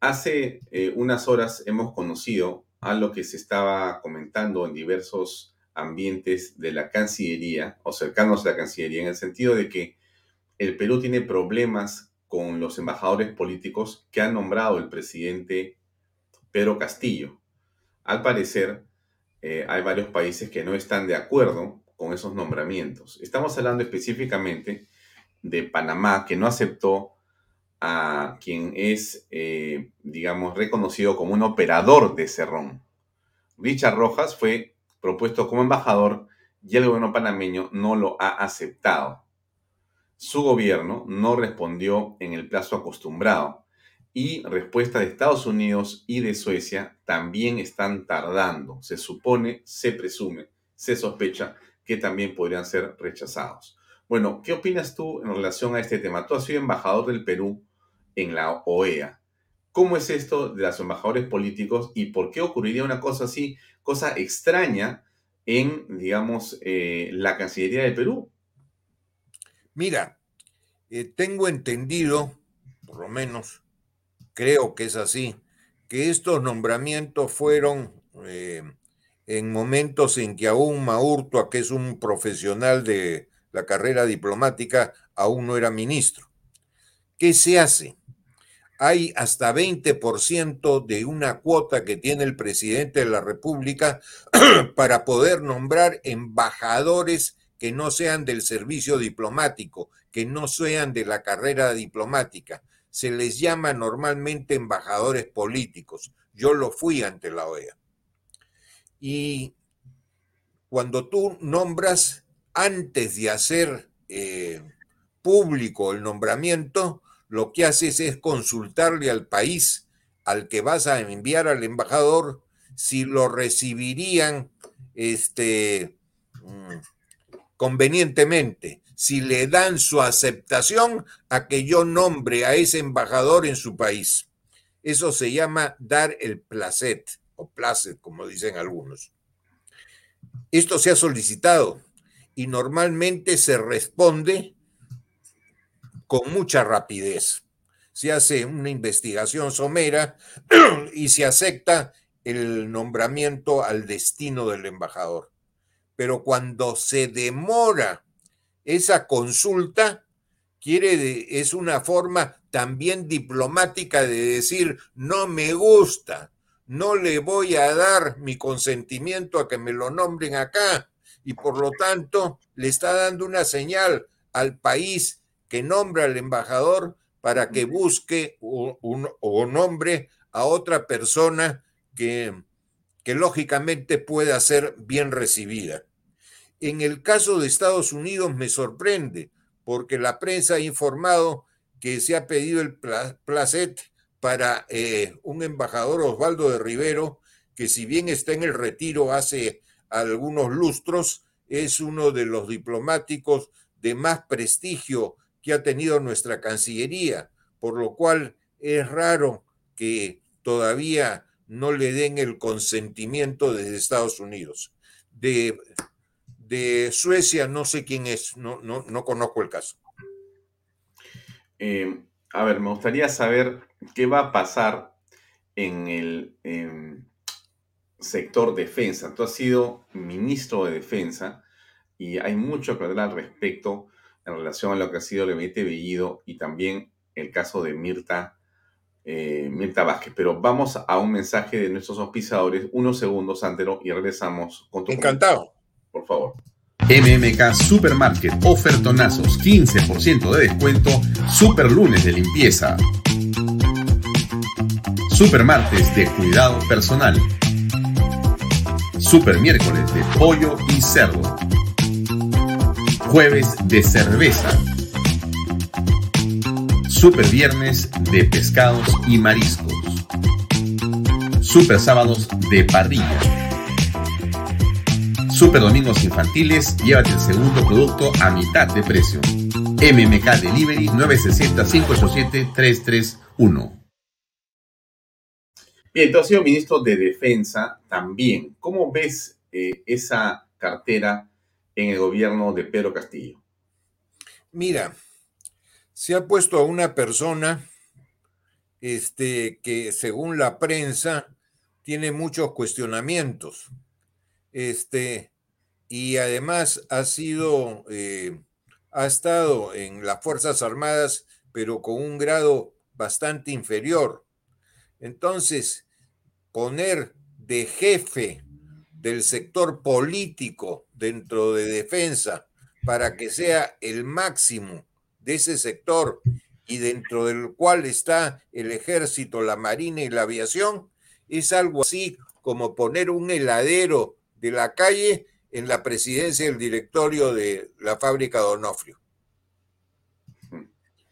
Hace unas horas hemos conocido algo que se estaba comentando en diversos ambientes de la Cancillería, o cercanos a la Cancillería, en el sentido de que el Perú tiene problemas con los embajadores políticos que ha nombrado el presidente Pedro Castillo. Al parecer, hay varios países que no están de acuerdo con esos nombramientos. Estamos hablando específicamente de Panamá, que no aceptó a quien es, digamos, reconocido como un operador de Cerrón. Richard Rojas fue propuesto como embajador y el gobierno panameño no lo ha aceptado. Su gobierno no respondió en el plazo acostumbrado y respuesta de Estados Unidos y de Suecia también están tardando. Se supone, se presume, se sospecha que también podrían ser rechazados. Bueno, ¿qué opinas tú en relación a este tema? Tú has sido embajador del Perú en la OEA. ¿Cómo es esto de los embajadores políticos y por qué ocurriría una cosa así, cosa extraña en, digamos, la Cancillería del Perú? Mira, tengo entendido, por lo menos, creo que es así, que estos nombramientos fueron en momentos en que aún Maurtua, que es un profesional de la carrera diplomática, aún no era ministro. ¿Qué se hace? hay hasta 20% de una cuota que tiene el presidente de la República para poder nombrar embajadores que no sean del servicio diplomático, que no sean de la carrera diplomática. Se les llama normalmente embajadores políticos. Yo lo fui ante la OEA. Y cuando tú nombras, antes de hacer público el nombramiento, lo que haces es consultarle al país al que vas a enviar al embajador si lo recibirían convenientemente, si le dan su aceptación a que yo nombre a ese embajador en su país. Eso se llama dar el placet, o placet, como dicen algunos. Esto se ha solicitado y normalmente se responde con mucha rapidez. Se hace una investigación somera y se acepta el nombramiento al destino del embajador. Pero cuando se demora esa consulta, es una forma también diplomática de decir: no me gusta, no le voy a dar mi consentimiento a que me lo nombren acá, y por lo tanto le está dando una señal al país que nombra al embajador para que busque o nombre a otra persona que lógicamente pueda ser bien recibida. En el caso de Estados Unidos me sorprende, porque la prensa ha informado que se ha pedido el placet para un embajador, Osvaldo de Rivero, que si bien está en el retiro hace algunos lustros, es uno de los diplomáticos de más prestigio que ha tenido nuestra Cancillería, por lo cual es raro que todavía no le den el consentimiento desde Estados Unidos. De Suecia no sé quién es, no conozco el caso. A ver, me gustaría saber qué va a pasar en el sector defensa. Tú has sido ministro de Defensa y hay mucho que hablar al respecto en relación a lo que ha sido el gabinete Bellido y también el caso de Mirta Vázquez. Pero vamos a un mensaje de nuestros auspiciadores, unos segundos, Antero, y regresamos con tu... Encantado. Por favor. MMK Supermarket, ofertonazos, 15% de descuento, super lunes de limpieza, super martes de cuidado personal, super miércoles de pollo y cerdo, jueves de cerveza, super viernes de pescados y mariscos, super sábados de parrilla, super domingos infantiles. Llévate el segundo producto a mitad de precio. MMK Delivery 960-587-331. Bien, tú has sido ministro de Defensa también. ¿Cómo ves esa cartera en el gobierno de Pedro Castillo? Mira, se ha puesto a una persona que, según la prensa, tiene muchos cuestionamientos. Y además ha estado en las Fuerzas Armadas, pero con un grado bastante inferior. Entonces, poner de jefe del sector político dentro de Defensa para que sea el máximo de ese sector y dentro del cual está el Ejército, la Marina y la Aviación, es algo así como poner un heladero de la calle en la presidencia del directorio de la fábrica Donofrio.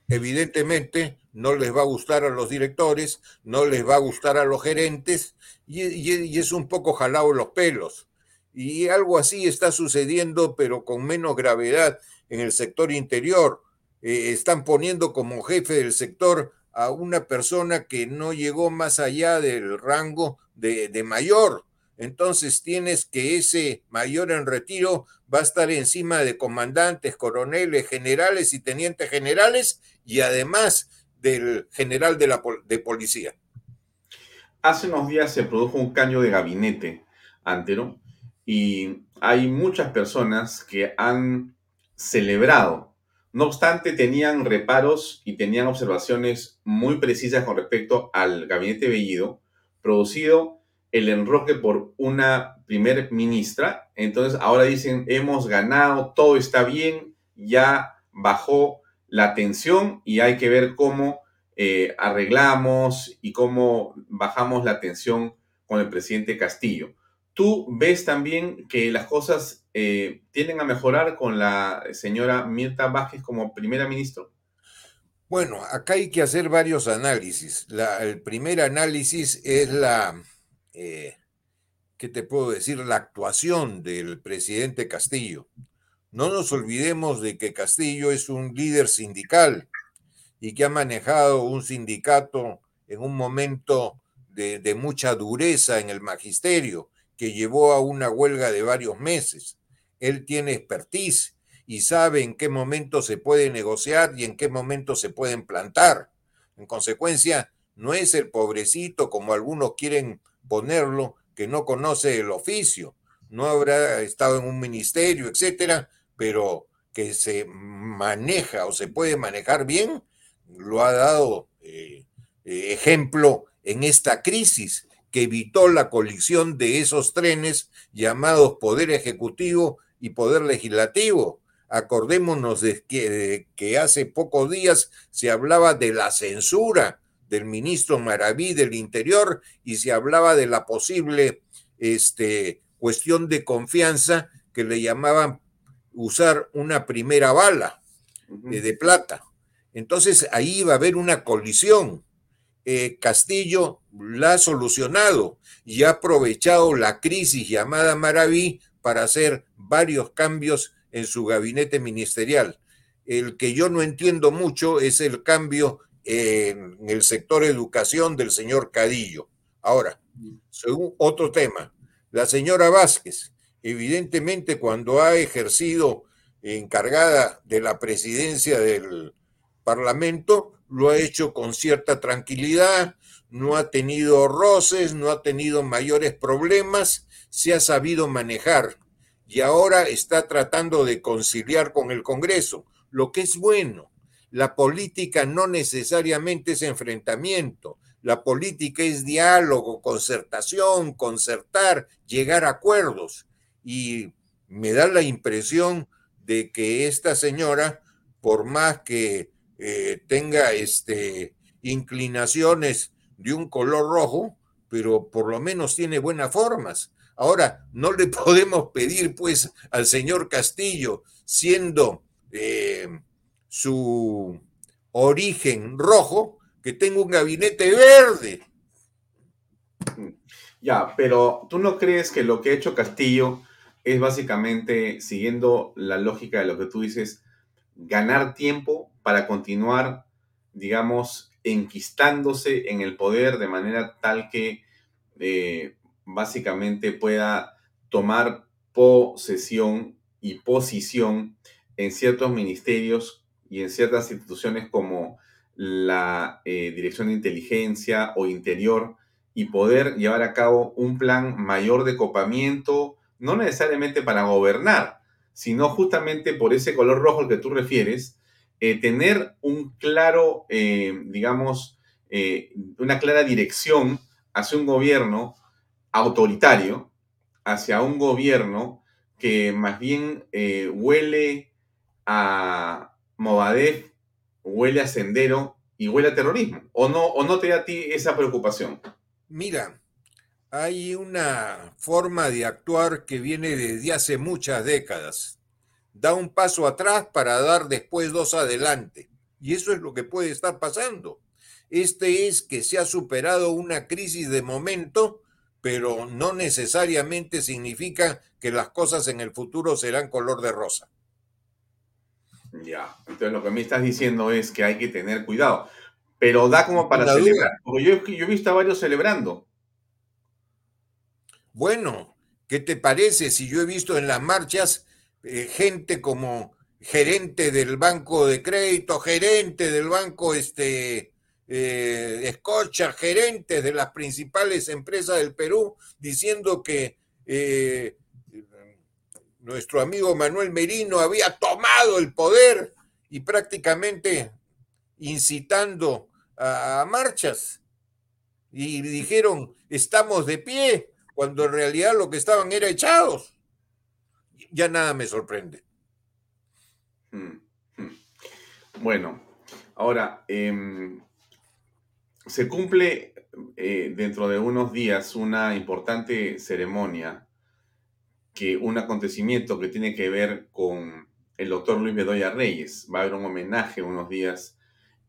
Evidentemente no les va a gustar a los directores, no les va a gustar a los gerentes y es un poco jalado los pelos. Y algo así está sucediendo, pero con menos gravedad en el sector interior. Están poniendo como jefe del sector a una persona que no llegó más allá del rango de mayor. Entonces tienes que ese mayor en retiro va a estar encima de comandantes, coroneles, generales y tenientes generales, y además del general de policía. Hace unos días se produjo un cambio de gabinete, Antero, y hay muchas personas que han celebrado No obstante, tenían reparos y tenían observaciones muy precisas con respecto al gabinete Bellido, producido el enroque por una primer ministra. Entonces ahora dicen, hemos ganado, todo está bien, ya bajó la tensión y hay que ver cómo arreglamos y cómo bajamos la tensión con el presidente Castillo. Tú ves también que las cosas tienden a mejorar con la señora Mirta Vázquez como primera ministra. Bueno, acá hay que hacer varios análisis. El primer análisis es ¿qué te puedo decir? La actuación del presidente Castillo. No nos olvidemos de que Castillo es un líder sindical y que ha manejado un sindicato en un momento de mucha dureza en el magisterio, que llevó a una huelga de varios meses. Él tiene expertise y sabe en qué momento se puede negociar y en qué momento se pueden plantar. En consecuencia, no es el pobrecito, como algunos quieren ponerlo, que no conoce el oficio, no habrá estado en un ministerio, etcétera, pero que se maneja o se puede manejar bien, lo ha dado ejemplo en esta crisis, que evitó la colisión de esos trenes llamados Poder Ejecutivo y Poder Legislativo. Acordémonos de que hace pocos días se hablaba de la censura del ministro Maraví del Interior y se hablaba de la posible cuestión de confianza que le llamaban usar una primera bala de plata. Entonces ahí iba a haber una colisión. Castillo la ha solucionado y ha aprovechado la crisis llamada Maraví para hacer varios cambios en su gabinete ministerial. El que yo no entiendo mucho es el cambio en el sector educación del señor Cadillo. Ahora, según otro tema, la señora Vázquez, evidentemente cuando ha ejercido encargada de la presidencia del Parlamento, lo ha hecho con cierta tranquilidad, no ha tenido roces, no ha tenido mayores problemas, se ha sabido manejar y ahora está tratando de conciliar con el Congreso, lo que es bueno. La política no necesariamente es enfrentamiento, la política es diálogo, concertación, concertar, llegar a acuerdos, y me da la impresión de que esta señora, por más que tenga inclinaciones de un color rojo, pero por lo menos tiene buenas formas. Ahora, no le podemos pedir pues al señor Castillo, siendo su origen rojo, que tenga un gabinete verde. Ya, pero ¿tú no crees que lo que ha hecho Castillo es básicamente, siguiendo la lógica de lo que tú dices, ganar tiempo para continuar, digamos, enquistándose en el poder de manera tal que básicamente pueda tomar posesión y posición en ciertos ministerios y en ciertas instituciones como la Dirección de Inteligencia o Interior, y poder llevar a cabo un plan mayor de copamiento, no necesariamente para gobernar, sino justamente por ese color rojo al que tú refieres, tener un claro, una clara dirección hacia un gobierno autoritario, hacia un gobierno que más bien huele a Movadef, huele a sendero y huele a terrorismo. ¿O no te da a ti esa preocupación? Mira, hay una forma de actuar que viene desde hace muchas décadas. Da un paso atrás para dar después dos adelante. Y eso es lo que puede estar pasando. Es que se ha superado una crisis de momento, pero no necesariamente significa que las cosas en el futuro serán color de rosa. Ya, entonces lo que me estás diciendo es que hay que tener cuidado. Pero da como para celebrar. Porque yo he visto a varios celebrando. Bueno, ¿qué te parece si yo he visto en las marchas gente como gerente del Banco de Crédito, gerente del Banco Escocha, gerentes de las principales empresas del Perú, diciendo que nuestro amigo Manuel Merino había tomado el poder y prácticamente incitando a marchas. Y dijeron, estamos de pie, cuando en realidad lo que estaban era echados. Ya nada me sorprende. Bueno, ahora, se cumple dentro de unos días una importante ceremonia, que un acontecimiento que tiene que ver con el doctor Luis Bedoya Reyes. Va a haber un homenaje unos días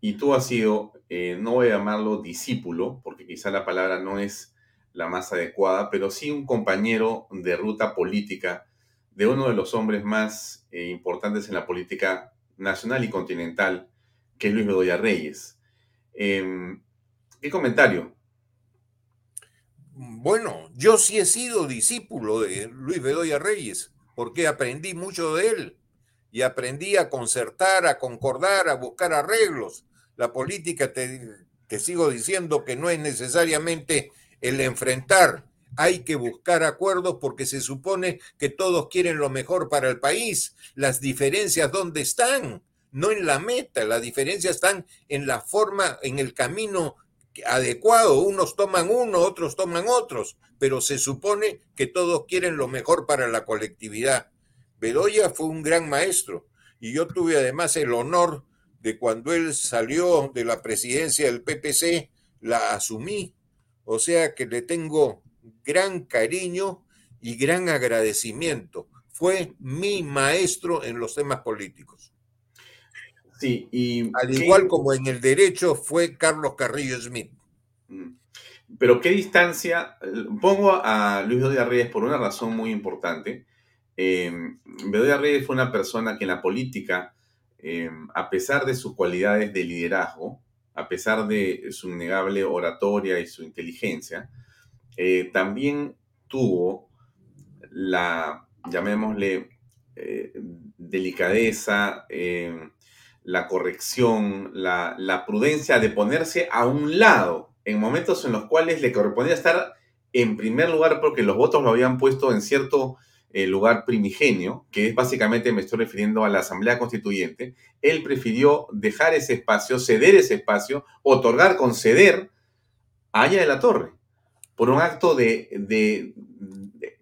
y tú has sido, no voy a llamarlo discípulo, porque quizá la palabra no es la más adecuada, pero sí un compañero de ruta política de uno de los hombres más importantes en la política nacional y continental, que es Luis Bedoya Reyes. ¿Qué comentario? Bueno, yo sí he sido discípulo de Luis Bedoya Reyes, porque aprendí mucho de él y aprendí a concertar, a concordar, a buscar arreglos. La política, te sigo diciendo que no es necesariamente el enfrentar, hay que buscar acuerdos porque se supone que todos quieren lo mejor para el país. Las diferencias, ¿dónde están? No en la meta, las diferencias están en la forma, en el camino adecuado, unos toman uno, otros toman otros, pero se supone que todos quieren lo mejor para la colectividad. Bedoya fue un gran maestro y yo tuve además el honor de cuando él salió de la presidencia del PPC, la asumí, o sea que le tengo gran cariño y gran agradecimiento. Fue mi maestro en los temas políticos. Sí, y al igual como en el derecho fue Carlos Carrillo Smith. Pero qué distancia, pongo a Luis Bedoya Reyes por una razón muy importante. Bedoya Reyes fue una persona que en la política, a pesar de sus cualidades de liderazgo, a pesar de su innegable oratoria y su inteligencia, también tuvo la, llamémosle, delicadeza, la corrección, la prudencia de ponerse a un lado en momentos en los cuales le correspondía estar en primer lugar porque los votos lo habían puesto en cierto lugar primigenio, que es básicamente, me estoy refiriendo a la Asamblea Constituyente. Él prefirió dejar ese espacio, ceder ese espacio, otorgar, conceder a Haya de la Torre por un acto de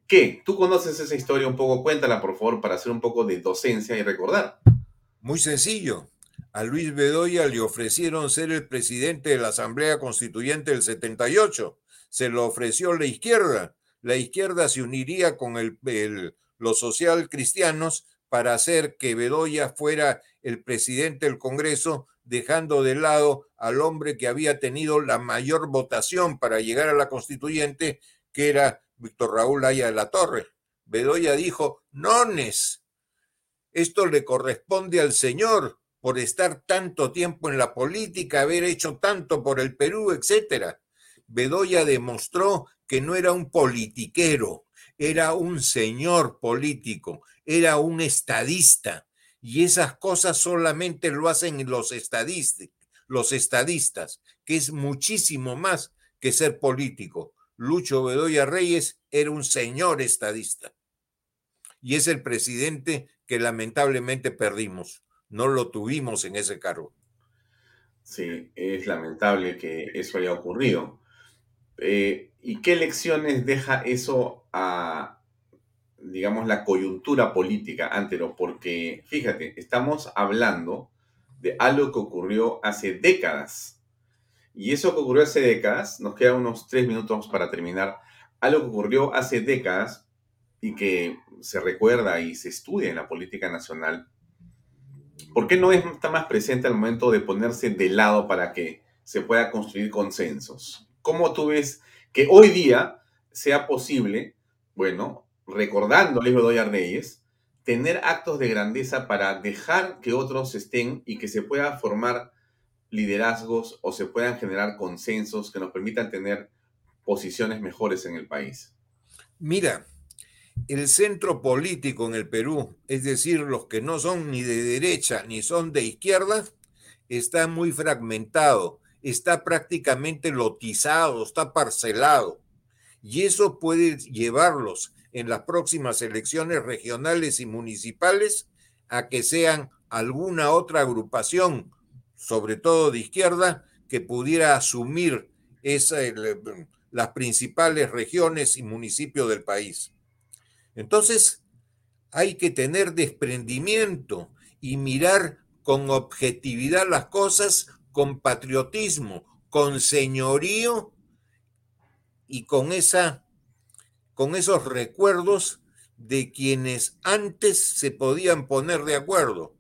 ¿qué? Tú conoces esa historia un poco, cuéntala por favor para hacer un poco de docencia y recordar. Muy sencillo. A Luis Bedoya le ofrecieron ser el presidente de la Asamblea Constituyente del 78. Se lo ofreció la izquierda. La izquierda se uniría con los socialcristianos para hacer que Bedoya fuera el presidente del Congreso, dejando de lado al hombre que había tenido la mayor votación para llegar a la Constituyente, que era Víctor Raúl Haya de la Torre. Bedoya dijo, nones. Esto le corresponde al señor por estar tanto tiempo en la política, haber hecho tanto por el Perú, etc. Bedoya demostró que no era un politiquero, era un señor político, era un estadista. Y esas cosas solamente lo hacen los estadistas, que es muchísimo más que ser político. Lucho Bedoya Reyes era un señor estadista. Y es el presidente que lamentablemente perdimos, no lo tuvimos en ese cargo. Sí, es lamentable que eso haya ocurrido. ¿Y qué lecciones deja eso a, digamos, la coyuntura política, Antero? Porque, fíjate, estamos hablando de algo que ocurrió hace décadas. Y eso que ocurrió hace décadas, nos quedan unos 3 minutos para terminar, algo que ocurrió hace décadas y que se recuerda y se estudia en la política nacional, ¿por qué no está más presente al momento de ponerse de lado para que se pueda construir consensos? ¿Cómo tú ves que hoy día sea posible, bueno, recordando a Luis Bedoya Reyes, tener actos de grandeza para dejar que otros estén y que se pueda formar liderazgos o se puedan generar consensos que nos permitan tener posiciones mejores en el país? Mira, el centro político en el Perú, es decir, los que no son ni de derecha ni son de izquierda, está muy fragmentado, está prácticamente lotizado, está parcelado. Y eso puede llevarlos en las próximas elecciones regionales y municipales a que sean alguna otra agrupación, sobre todo de izquierda, que pudiera asumir las principales regiones y municipios del país. Entonces, hay que tener desprendimiento y mirar con objetividad las cosas, con patriotismo, con señorío y con esos recuerdos de quienes antes se podían poner de acuerdo.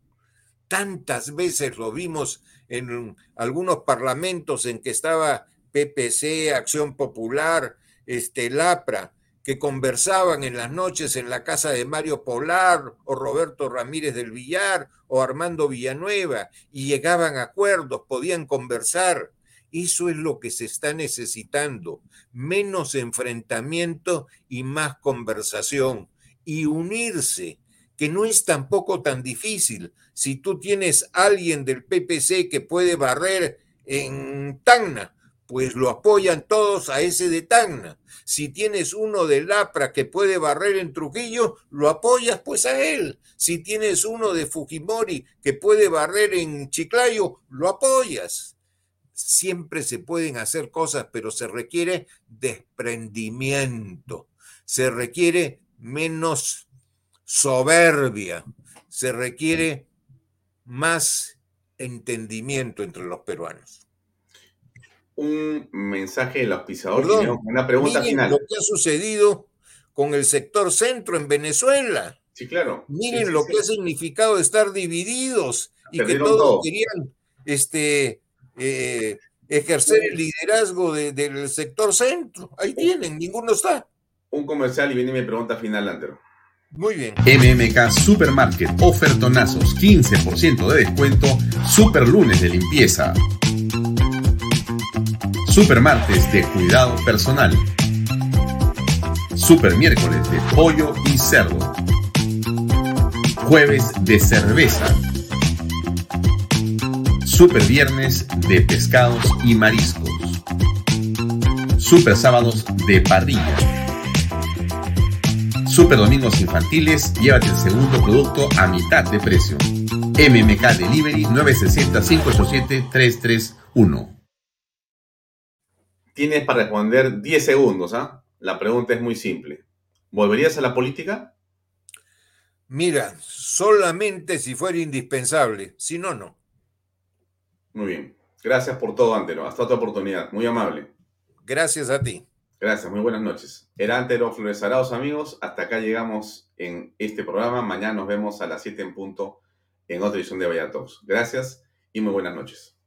Tantas veces lo vimos en algunos parlamentos en que estaba PPC, Acción Popular, LAPRA, que conversaban en las noches en la casa de Mario Polar o Roberto Ramírez del Villar o Armando Villanueva, y llegaban a acuerdos, podían conversar. Eso es lo que se está necesitando, menos enfrentamiento y más conversación, y unirse, que no es tampoco tan difícil. Si tú tienes a alguien del PPC que puede barrer en Tacna, pues lo apoyan todos a ese de Tacna. Si tienes uno de LAPRA que puede barrer en Trujillo, lo apoyas pues a él. Si tienes uno de Fujimori que puede barrer en Chiclayo, lo apoyas. Siempre se pueden hacer cosas, pero se requiere desprendimiento, se requiere menos soberbia, se requiere más entendimiento entre los peruanos. Un mensaje del auspiciador. Perdón, una pregunta miren final. Lo que ha sucedido con el sector centro en Venezuela. Sí, claro. Miren sí, lo que ha significado estar divididos y que todos querían ejercer el liderazgo del sector centro. Ahí tienen, ninguno está. Un comercial y viene mi pregunta final, Antero. Muy bien. MMK Supermarket, ofertonazos, 15% de descuento, super lunes de limpieza, super martes de cuidado personal, super miércoles de pollo y cerdo, jueves de cerveza, super viernes de pescados y mariscos, super sábados de parrilla, super domingos infantiles. Llévate el segundo producto a mitad de precio. MMK Delivery 960-587-331. Tienes para responder 10 segundos, ¿ah? La pregunta es muy simple. ¿Volverías a la política? Mira, solamente si fuera indispensable. Si no, no. Muy bien. Gracias por todo, Antero. Hasta otra oportunidad. Muy amable. Gracias a ti. Gracias. Muy buenas noches. Era Antero Flores-Aráoz, amigos. Hasta acá llegamos en este programa. Mañana nos vemos a las 7 en punto en otra edición de Vaya Talks. Gracias y muy buenas noches.